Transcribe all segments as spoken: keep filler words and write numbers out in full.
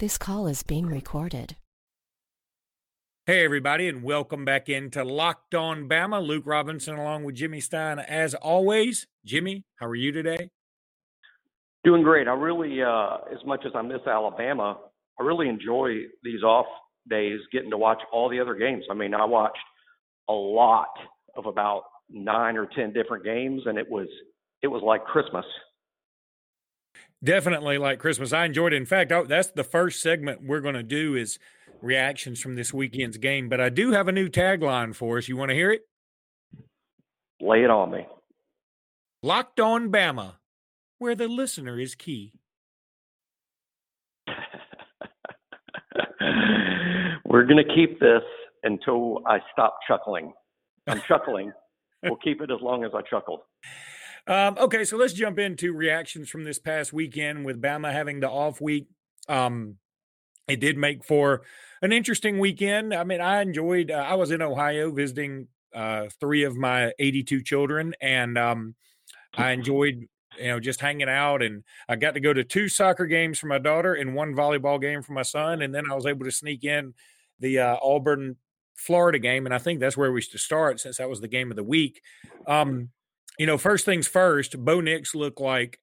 This call is being recorded. Hey, everybody, and welcome back into Locked on Bama. Luke Robinson along with Jimmy Stein. As always, Jimmy, how are you today? Doing great. I really, uh, as much as I miss Alabama, I really enjoy these off days, getting to watch all the other games. I mean, I watched a lot of about nine or ten different games, and it was it was like Christmas. Definitely like Christmas. I enjoyed it. In fact, I, that's the first segment we're going to do is reactions from this weekend's game. But I do have a new tagline for us. You want to hear it? Lay it on me. Locked on Bama, where the listener is key. We're going to keep this until I stop chuckling. I'm chuckling. We'll keep it as long as I chuckled. Um, okay, so let's jump into reactions from this past weekend with Bama having the off week. Um, it did make for an interesting weekend. I mean, I enjoyed uh, – I was in Ohio visiting uh, three of my eighty-two children, and um, I enjoyed, you know, just hanging out. And I got to go to two soccer games for my daughter and one volleyball game for my son, and then I was able to sneak in the uh, Auburn, Florida game, and I think that's where we should start since that was the game of the week. Um You know, first things first, Bo Nix looked like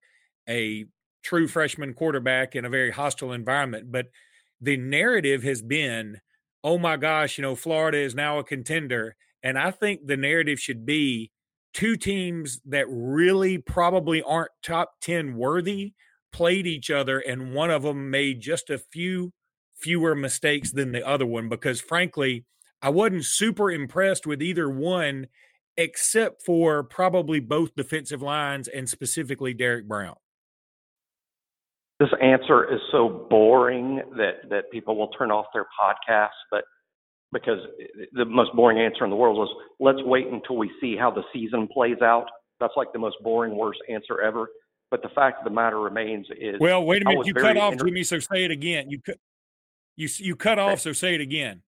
a true freshman quarterback in a very hostile environment. But the narrative has been, oh, my gosh, you know, Florida is now a contender. And I think the narrative should be two teams that really probably aren't top ten worthy played each other, and one of them made just a few fewer mistakes than the other one. Because, frankly, I wasn't super impressed with either one, except for probably both defensive lines and specifically Derek Brown. This answer is so boring that, that people will turn off their podcasts, but because the most boring answer in the world was, let's wait until we see how the season plays out. That's like the most boring, worst answer ever. But the fact of the matter remains is... Well, wait a minute. You cut off, inter- Jimmy, so say it again. You, cu- you, you cut off, so say it again.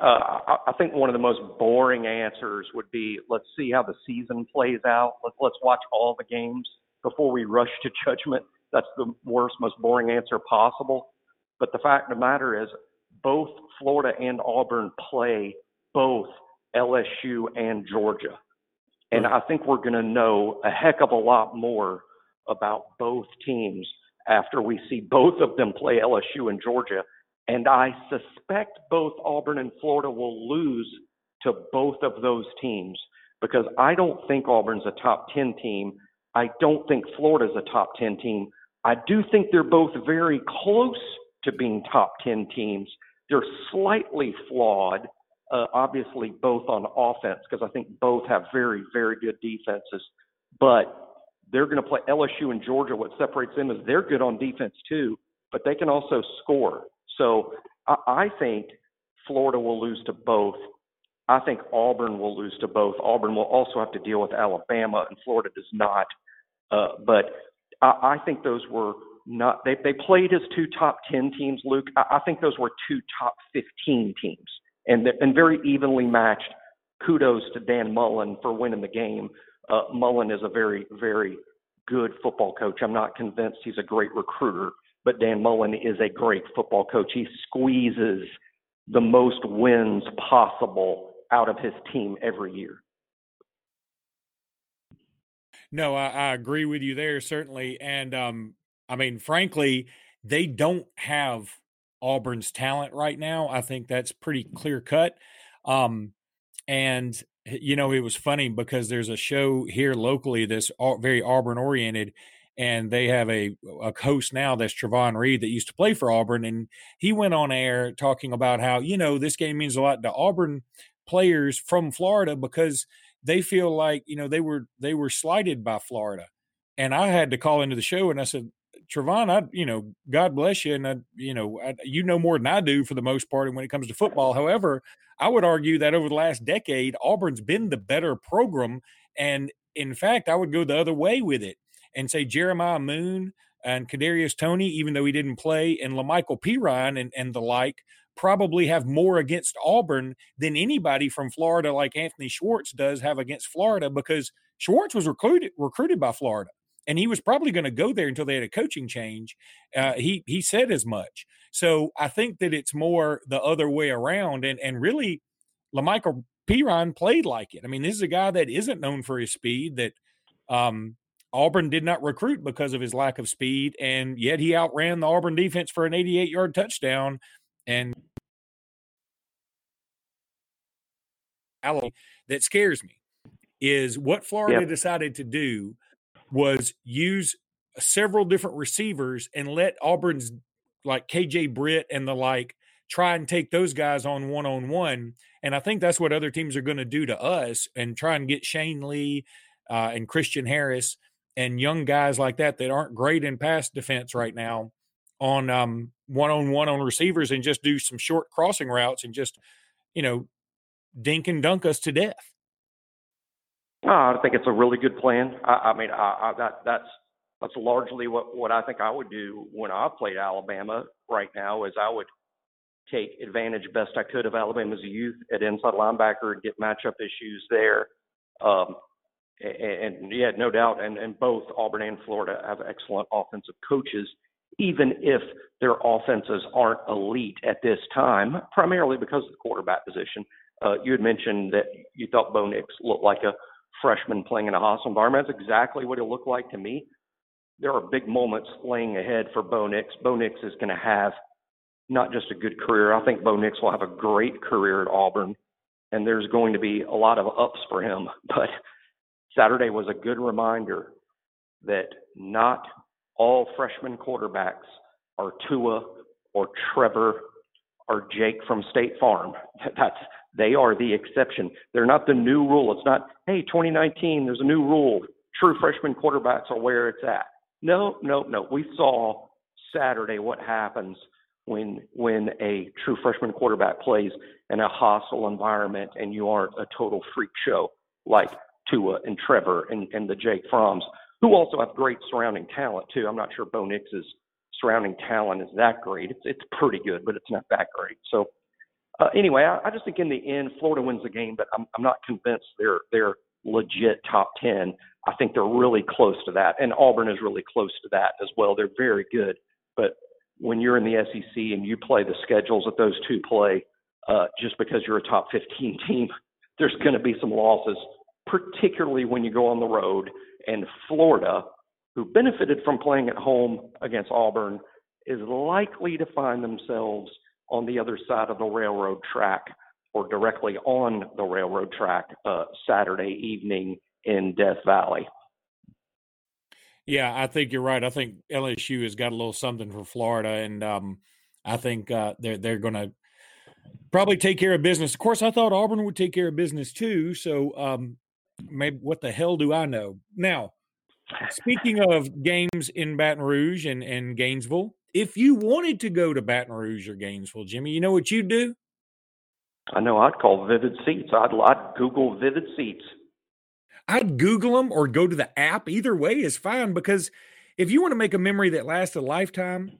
Uh, I think one of the most boring answers would be, let's see how the season plays out. Let's, let's watch all the games before we rush to judgment. That's the worst, most boring answer possible. But the fact of the matter is, both Florida and Auburn play both L S U and Georgia. And I think we're going to know a heck of a lot more about both teams after we see both of them play L S U and Georgia. And I suspect both Auburn and Florida will lose to both of those teams because I don't think Auburn's a top ten team. I don't think Florida's a top ten team. I do think they're both very close to being top ten teams. They're slightly flawed, uh, obviously both on offense because I think both have very, very good defenses. But they're going to play L S U and Georgia. What separates them is they're good on defense too, but they can also score. So I think Florida will lose to both. I think Auburn will lose to both. Auburn will also have to deal with Alabama, and Florida does not. Uh, but I, I think those were not – they they played as two top ten teams, Luke. I, I think those were two top fifteen teams, and, and very evenly matched. Kudos to Dan Mullen for winning the game. Uh, Mullen is a very, very good football coach. I'm not convinced he's a great recruiter. But Dan Mullen is a great football coach. He squeezes the most wins possible out of his team every year. No, I, I agree with you there, certainly. And, um, I mean, frankly, they don't have Auburn's talent right now. I think that's pretty clear-cut. Um, and, you know, it was funny because there's a show here locally that's very Auburn-oriented, and they have a, a host now that's Trevon Reed that used to play for Auburn, and he went on air talking about how, you know, this game means a lot to Auburn players from Florida because they feel like, you know, they were they were slighted by Florida. And I had to call into the show, and I said, Trevon, I, you know, God bless you, and, I, you know, I, you know more than I do for the most part when it comes to football. However, I would argue that over the last decade, Auburn's been the better program, and, in fact, I would go the other way with it and say Jeremiah Moon and Kadarius Toney, even though he didn't play, and LaMichael Perine and, and the like, probably have more against Auburn than anybody from Florida like Anthony Schwartz does have against Florida because Schwartz was recruited recruited by Florida. and he was probably going to go there until they had a coaching change. Uh, he he said as much. So I think that it's more the other way around, and and really, LaMichael Perine played like it. I mean, this is a guy that isn't known for his speed, that um, Auburn did not recruit because of his lack of speed, and yet he outran the Auburn defense for an eighty-eight-yard touchdown. And that scares me is what Florida yep. decided to do was use several different receivers and let Auburn's like K J Britt and the like try and take those guys on one-on-one. And I think that's what other teams are going to do to us and try and get Shane Lee uh, and Christian Harris and young guys like that that aren't great in pass defense right now on um, one-on-one on receivers and just do some short crossing routes and just, you know, dink and dunk us to death. Oh, I think it's a really good plan. I, I mean, I, I, that, that's that's largely what, what I think I would do when I played Alabama right now is I would take advantage best I could of Alabama's youth at inside linebacker and get matchup issues there. Um, and, and, yeah, no doubt, and, and both Auburn and Florida have excellent offensive coaches, even if their offenses aren't elite at this time, primarily because of the quarterback position. Uh, you had mentioned that you thought Bo Nix looked like a freshman playing in a hostile environment. That's exactly what it looked like to me. There are big moments laying ahead for Bo Nix. Bo Nix is going to have not just a good career. I think Bo Nix will have a great career at Auburn, and there's going to be a lot of ups for him. But Saturday was a good reminder that not all freshman quarterbacks are Tua or Trevor or Jake from State Farm. That's They are the exception. They're not the new rule. It's not, hey, twenty nineteen, there's a new rule. True freshman quarterbacks are where it's at. No, no, no. We saw Saturday what happens when when a true freshman quarterback plays in a hostile environment and you aren't a total freak show like Tua and Trevor and, and the Jake Fromms, who also have great surrounding talent, too. I'm not sure Bo Nix's surrounding talent is that great. It's, it's pretty good, but it's not that great. So, Uh, anyway, I, I just think in the end, Florida wins the game, but I'm, I'm not convinced they're they're legit top ten. I think they're really close to that, and Auburn is really close to that as well. They're very good, but when you're in the S E C and you play the schedules that those two play, uh, just because you're a top fifteen team, there's going to be some losses, particularly when you go on the road. And Florida, who benefited from playing at home against Auburn, is likely to find themselves on the other side of the railroad track or directly on the railroad track uh, Saturday evening in Death Valley. Yeah, I think you're right. I think L S U has got a little something for Florida, and um, I think uh, they're, they're going to probably take care of business. Of course, I thought Auburn would take care of business too, so um, maybe what the hell do I know? Now, speaking of games in Baton Rouge and, and Gainesville, if you wanted to go to Baton Rouge or Gainesville, Jimmy, you know what you'd do? I know I'd call Vivid Seats. I'd, I'd Google Vivid Seats. I'd Google them or go to the app. Either way is fine, because if you want to make a memory that lasts a lifetime,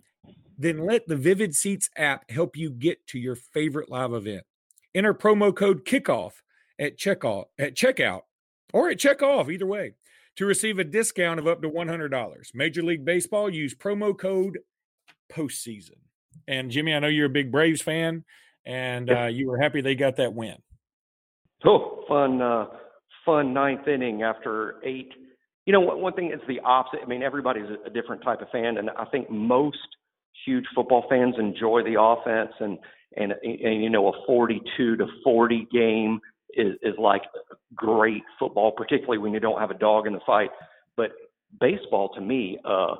then let the Vivid Seats app help you get to your favorite live event. Enter promo code KICKOFF at checkout, at checkout or at checkoff, either way, to receive a discount of up to one hundred dollars. Major League Baseball, use promo code postseason. And Jimmy, I know you're a big Braves fan, and uh, you were happy they got that win. Oh, fun, uh, fun ninth inning after eight. You know, one thing is the opposite. I mean, everybody's a different type of fan, and I think most huge football fans enjoy the offense, and and, and you know, a forty-two to forty game is, is like great football, particularly when you don't have a dog in the fight. But baseball, to me, uh,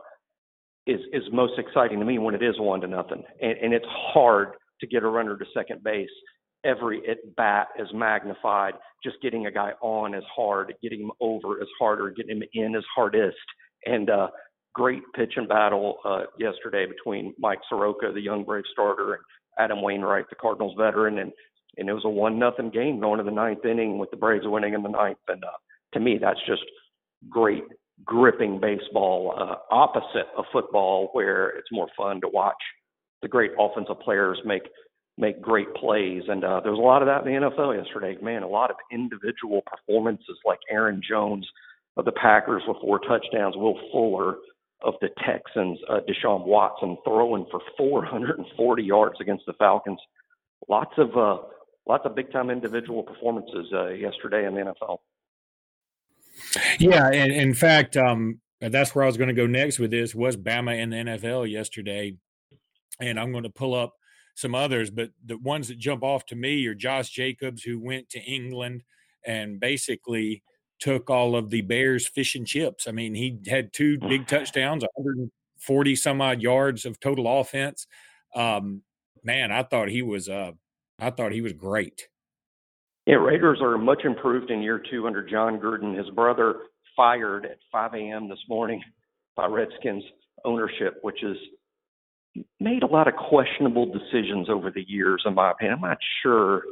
is is most exciting to me when it is one to nothing. And, and it's hard to get a runner to second base. Every at-bat is magnified. Just getting a guy on is hard. Getting him over is harder. Getting him in is hardest. And uh, great pitch and battle uh, yesterday between Mike Soroka, the young Brave starter, and Adam Wainwright, the Cardinals veteran. And, and it was a one nothing game going to the ninth inning with the Braves winning in the ninth. And uh, to me, that's just great, gripping baseball, uh, opposite of football, where it's more fun to watch the great offensive players make make great plays. And uh, there was a lot of that in the N F L yesterday. Man, a lot of individual performances like Aaron Jones of the Packers with four touchdowns. Will Fuller of the Texans, uh, Deshaun Watson throwing for four hundred forty yards against the Falcons. Lots of uh, lots of big-time individual performances uh, yesterday in the N F L. Yeah, and in fact, um, that's where I was going to go next with this, was Bama in the N F L yesterday. And I'm going to pull up some others, but the ones that jump off to me are Josh Jacobs, who went to England and basically took all of the Bears' fish and chips. I mean, he had two big touchdowns, one hundred forty some odd yards of total offense. Um, man, I thought he was, uh, I thought he was great. Yeah, Raiders are much improved in year two under John Gruden. His brother fired at five a.m. this morning by Redskins ownership, which is made a lot of questionable decisions over the years, in my opinion. I'm not sure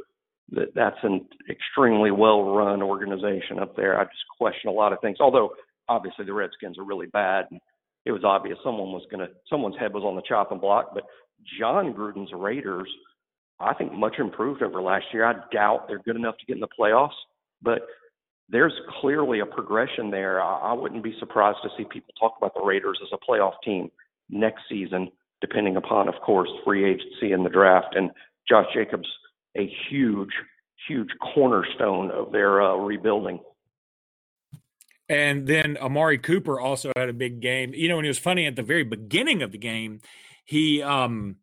that that's an extremely well-run organization up there. I just question a lot of things, although obviously the Redskins are really bad. And it was obvious someone was going to, someone's head was on the chopping block, but John Gruden's Raiders, I think, much improved over last year. I doubt they're good enough to get in the playoffs, but there's clearly a progression there. I, I wouldn't be surprised to see people talk about the Raiders as a playoff team next season, depending upon, of course, free agency and the draft. And Josh Jacobs, a huge, huge cornerstone of their uh, rebuilding. And then Amari Cooper also had a big game. You know, and it was funny, at the very beginning of the game, he um,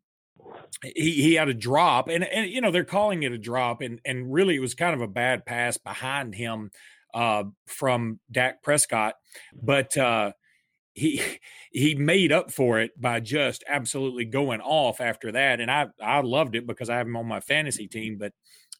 he, he had a drop. And, and, you know, they're calling it a drop. And, and really, it was kind of a bad pass behind him uh, from Dak Prescott. But uh, he he made up for it by just absolutely going off after that. And I, I loved it because I have him on my fantasy team, but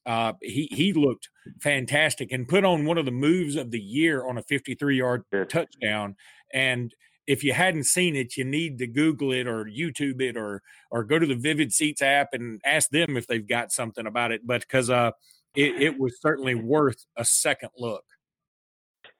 uh, he, he looked fantastic and put on one of the moves of the year on a fifty-three-yard touchdown. And if you hadn't seen it, you need to Google it or YouTube it or or go to the Vivid Seats app and ask them if they've got something about it. But because uh, it, it was certainly worth a second look.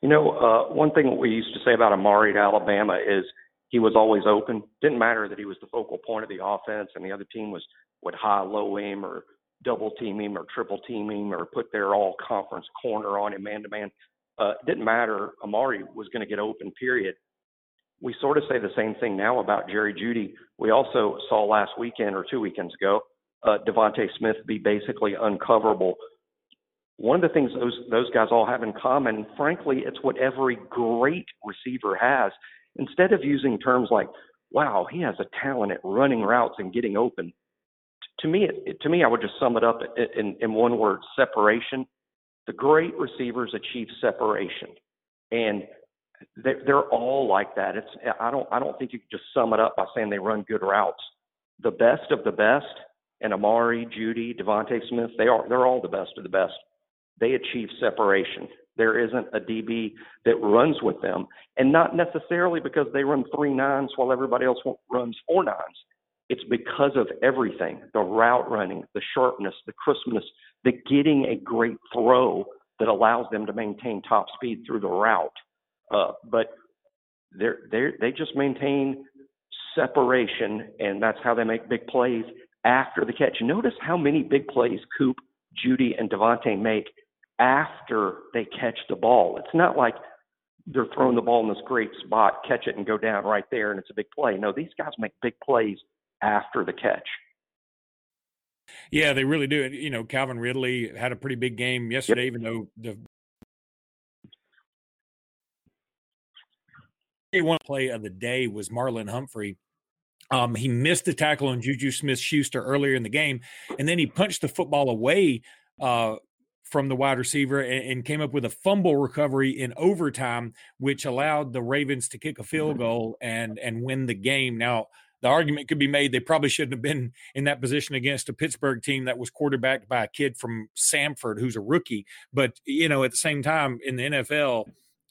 You know, uh, one thing we used to say about Amari at Alabama is he was always open. Didn't matter that he was the focal point of the offense and the other team was would high-low him or double-team him or triple-team him or put their all-conference corner on him man-to-man. Uh, didn't matter. Amari was going to get open, period. We sort of say the same thing now about Jerry Jeudy. We also saw last weekend or two weekends ago uh, Devontae Smith be basically uncoverable. One of the things those those guys all have in common, frankly, it's what every great receiver has. Instead of using terms like, wow, he has a talent at running routes and getting open, to me, it, it, to me, I would just sum it up in, in one word, separation. The great receivers achieve separation, and they're, they're all like that. It's I don't I don't think you can just sum it up by saying they run good routes. The best of the best, and Amari, Jeudy, Devontae Smith, they are they're all the best of the best. They achieve separation. There isn't a D B that runs with them, and not necessarily because they run three nines while everybody else runs four nines. It's because of everything, the route running, the sharpness, the crispness, the getting a great throw that allows them to maintain top speed through the route. Uh, but they're, they're, they just maintain separation, and that's how they make big plays after the catch. Notice how many big plays Coop, Jeudy, and Devontae make after they catch the ball. It's not like they're throwing the ball in this great spot, catch it, and go down right there, and it's a big play. No, these guys make big plays after the catch. Yeah, they really do. And, you know, Calvin Ridley had a pretty big game yesterday, yep. even though the one play of the day was Marlon Humphrey. Um, he missed the tackle on Juju Smith-Schuster earlier in the game, and then he punched the football away uh, from the wide receiver and, and came up with a fumble recovery in overtime, which allowed the Ravens to kick a field goal and and win the game. Now, the argument could be made they probably shouldn't have been in that position against a Pittsburgh team that was quarterbacked by a kid from Samford who's a rookie. But, you know, at the same time, in the N F L,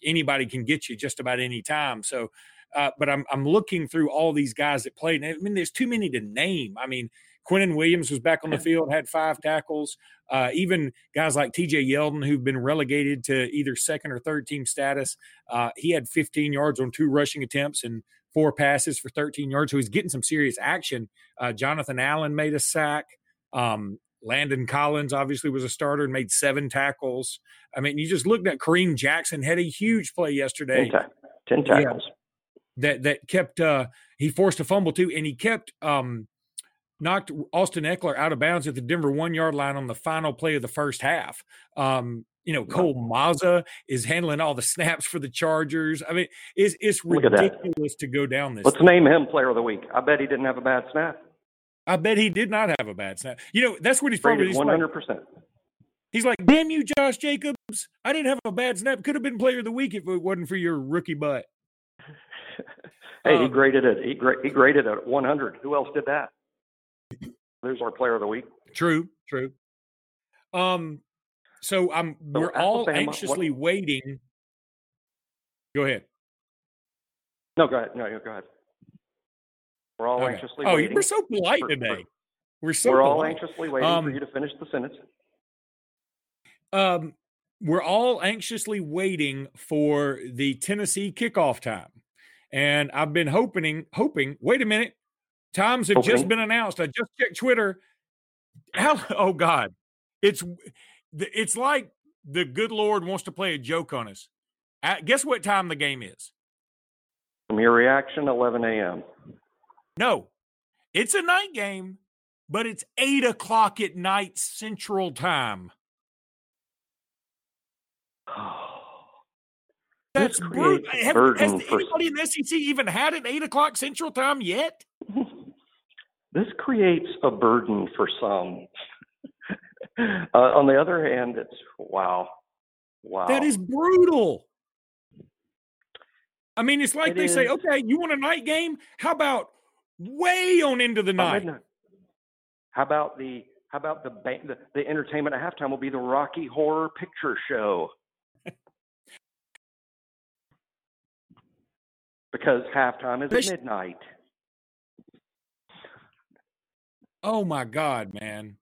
anybody can get you just about any time. So, Uh, but I'm I'm looking through all these guys that played. I mean, there's too many to name. I mean, Quinnen Williams was back on the field, had five tackles. Uh, even guys like T J Yeldon, who've been relegated to either second or third team status, uh, he had fifteen yards on two rushing attempts and four passes for thirteen yards. So he's getting some serious action. Uh, Jonathan Allen made a sack. Um, Landon Collins obviously was a starter and made seven tackles. I mean, you just looked at Kareem Jackson had a huge play yesterday. Ten, ten tackles. Yeah, that that kept uh, – he forced a fumble too, and he kept um, knocked Austin Eckler out of bounds at the Denver one-yard line on the final play of the first half. Um, you know, Cole Mazza is handling all the snaps for the Chargers. I mean, it's, it's ridiculous to go down this. Let's thing. Name him player of the week. I bet he didn't have a bad snap. I bet he did not have a bad snap. You know, that's what he's probably one hundred percent. Like, he's like, damn you, Josh Jacobs. I didn't have a bad snap. Could have been player of the week if it wasn't for your rookie butt. Hey, um, he graded it. He, gra- he graded it at one hundred. Who else did that? There's our player of the week. True, true. Um, so I'm so we're all Bama, anxiously what? waiting. Go ahead. No, go ahead. No, go ahead. We're all okay. anxiously oh, waiting. Oh, we're so polite for, today. For, we're so We're polite. all anxiously waiting um, for you to finish the sentence. Um, we're all anxiously waiting for the Tennessee kickoff time. And I've been hoping, hoping, wait a minute. Times have okay. just been announced. I just checked Twitter. How, oh, God. It's it's like the good Lord wants to play a joke on us. I, guess what time the game is? From your reaction, eleven a.m. No, it's a night game, but it's eight o'clock at night Central Time. That's brutal. Has, has anybody in the S E C even had it eight o'clock Central Time yet? This creates a burden for some. uh, on the other hand, it's wow. Wow. That is brutal. I mean, it's like it they is. say, okay, you want a night game? How about way on into the night. How about the how about the bank, the, the entertainment at halftime will be the Rocky Horror Picture Show? Because halftime is at midnight. Oh my God, man.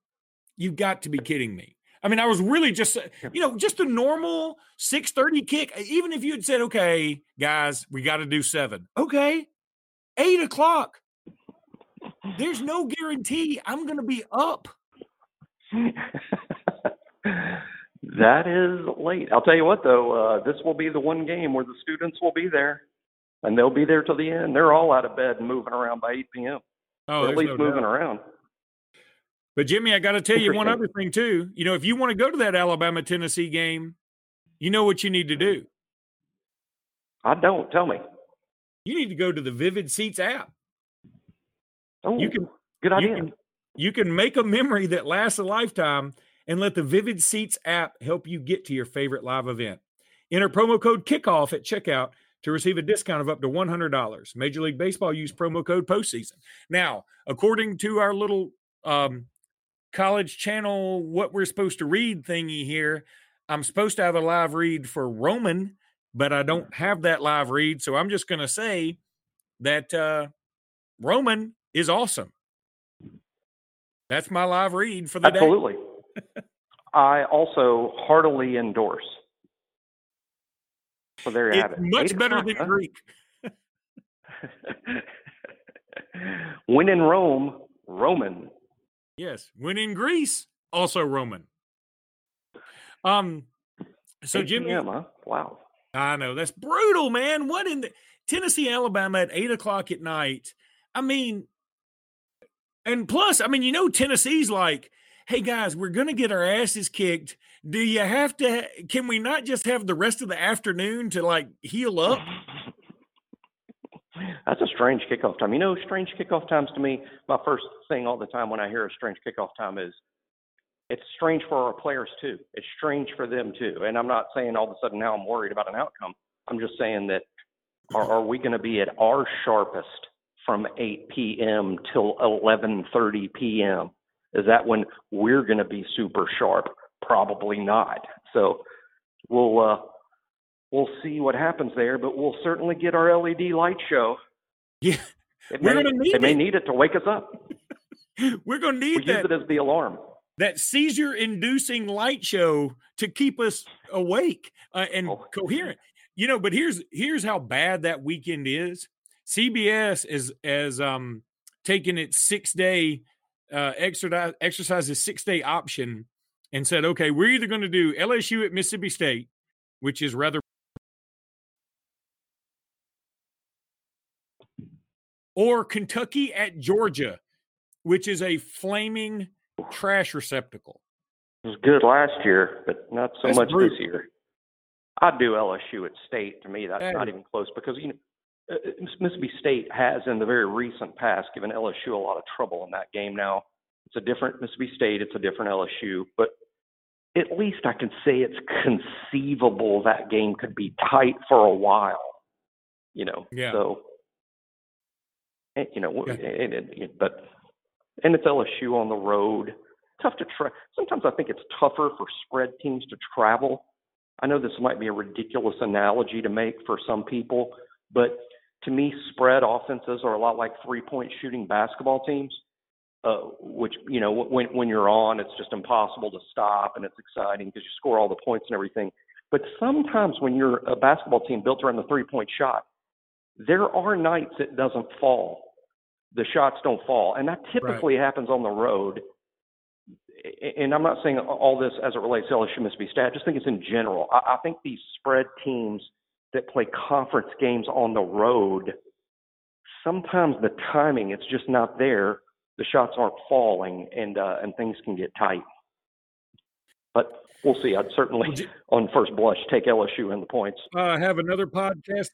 You've got to be kidding me. I mean, I was really just, you know, just a normal six thirty kick. Even if you had said, okay, guys, we got to do seven. Okay, eight o'clock. There's no guarantee I'm going to be up. That is late. I'll tell you what, though, uh, this will be the one game where the students will be there, and they'll be there till the end. They're all out of bed and moving around by eight p.m. Oh, at least no moving doubt. around. But, Jimmy, I got to tell you one other thing, too. You know, if you want to go to that Alabama-Tennessee game, you know what you need to do. I don't. Tell me. You need to go to the Vivid Seats app. Oh, you can, good idea. You can, you can make a memory that lasts a lifetime and let the Vivid Seats app help you get to your favorite live event. Enter promo code KICKOFF at checkout to receive a discount of up to one hundred dollars. Major League Baseball used promo code POSTSEASON. Now, according to our little um, college channel, what we're supposed to read thingy here, I'm supposed to have a live read for Roman, but I don't have that live read. So I'm just going to say that uh, Roman is awesome. That's my live read for the Absolutely. day. Absolutely. I also heartily endorse. So there you it's have it. Much Eight better than huh? Greek. When in Rome, Roman. Yes. When in Greece, also Roman. Um. So Jimmy, huh? Wow. I know that's brutal, man. What in the Tennessee, Alabama at eight o'clock at night? I mean. And plus, I mean, you know, Tennessee's like, hey, guys, we're going to get our asses kicked. Do you have to – can we not just have the rest of the afternoon to, like, heal up? That's a strange kickoff time. You know, strange kickoff times to me, my first thing all the time when I hear a strange kickoff time is it's strange for our players too. It's strange for them too. And I'm not saying all of a sudden now I'm worried about an outcome. I'm just saying that are, are we going to be at our sharpest from eight p.m. till eleven thirty p.m. Is that when we're going to be super sharp? Probably not. So we'll uh, we'll see what happens there, but we'll certainly get our L E D light show. Yeah, it we're may, gonna need it. It may need it to wake us up. We're going to need we that. Use it as the alarm. That seizure-inducing light show to keep us awake uh, and oh. coherent. You know, but here's here's how bad that weekend is. C B S is as um taking its six day uh, exercise, exercised his six-day option and said, okay, we're either going to do L S U at Mississippi State, which is rather, or Kentucky at Georgia, which is a flaming trash receptacle. It was good last year, but not so That's much brutal. This year. I'd do L S U at State. To me, that's hey. not even close because, you know, Uh, Mississippi State has, in the very recent past, given L S U a lot of trouble in that game. Now, it's a different Mississippi State. It's a different L S U. But at least I can say it's conceivable that game could be tight for a while. You know, yeah. so, and, you know, yeah. and, and, and, but, and it's L S U on the road. Tough to tra- Sometimes I think it's tougher for spread teams to travel. I know this might be a ridiculous analogy to make for some people, but to me, spread offenses are a lot like three-point shooting basketball teams, uh, which, you know, when when you're on, it's just impossible to stop, and it's exciting because you score all the points and everything. But sometimes when you're a basketball team built around the three-point shot, there are nights it doesn't fall. The shots don't fall, and that typically right. happens on the road. And I'm not saying all this as it relates to L S U Mississippi State. I just think it's in general. I, I think these spread teams – that play conference games on the road, sometimes the timing, it's just not there. The shots aren't falling, and uh, and things can get tight. But we'll see. I'd certainly, on first blush, take L S U in the points. I uh, have another podcast.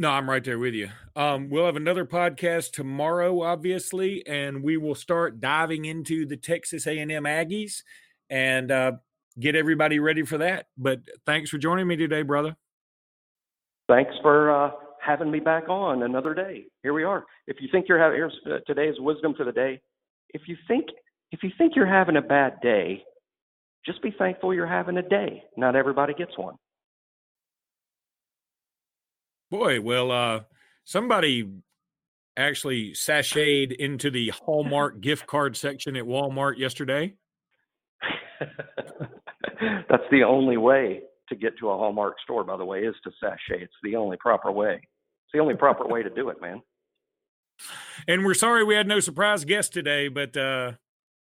No, I'm right there with you. Um, we'll have another podcast tomorrow, obviously, and we will start diving into the Texas A and M Aggies. And uh get everybody ready for that. But thanks for joining me today, brother. Thanks for uh, having me back on another day. Here we are. If you think you're having here's, uh, today's wisdom for the day. If you think if you think you're having a bad day, just be thankful you're having a day. Not everybody gets one. Boy, well, uh, somebody actually sashayed into the Hallmark gift card section at Walmart yesterday. That's the only way to get to a Hallmark store, by the way, is to sashay. It's the only proper way. It's the only proper way to do it, man. And we're sorry we had no surprise guest today, but, uh,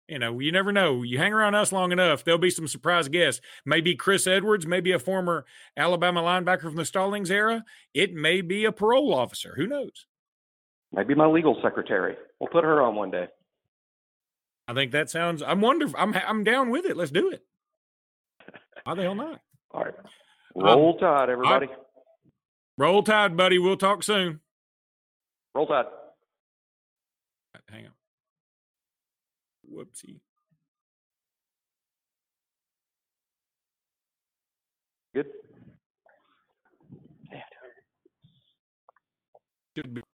you know, you never know. You hang around us long enough, there'll be some surprise guests. Maybe Chris Edwards, maybe a former Alabama linebacker from the Stallings era. It may be a parole officer. Who knows? Maybe my legal secretary. We'll put her on one day. I think that sounds – I'm wonderful. I'm I'm down with it. Let's do it. Why the hell not? All right. Roll um, Tide, everybody. Right. Roll Tide, buddy. We'll talk soon. Roll Tide. Right, hang on. Whoopsie. Good. Should be.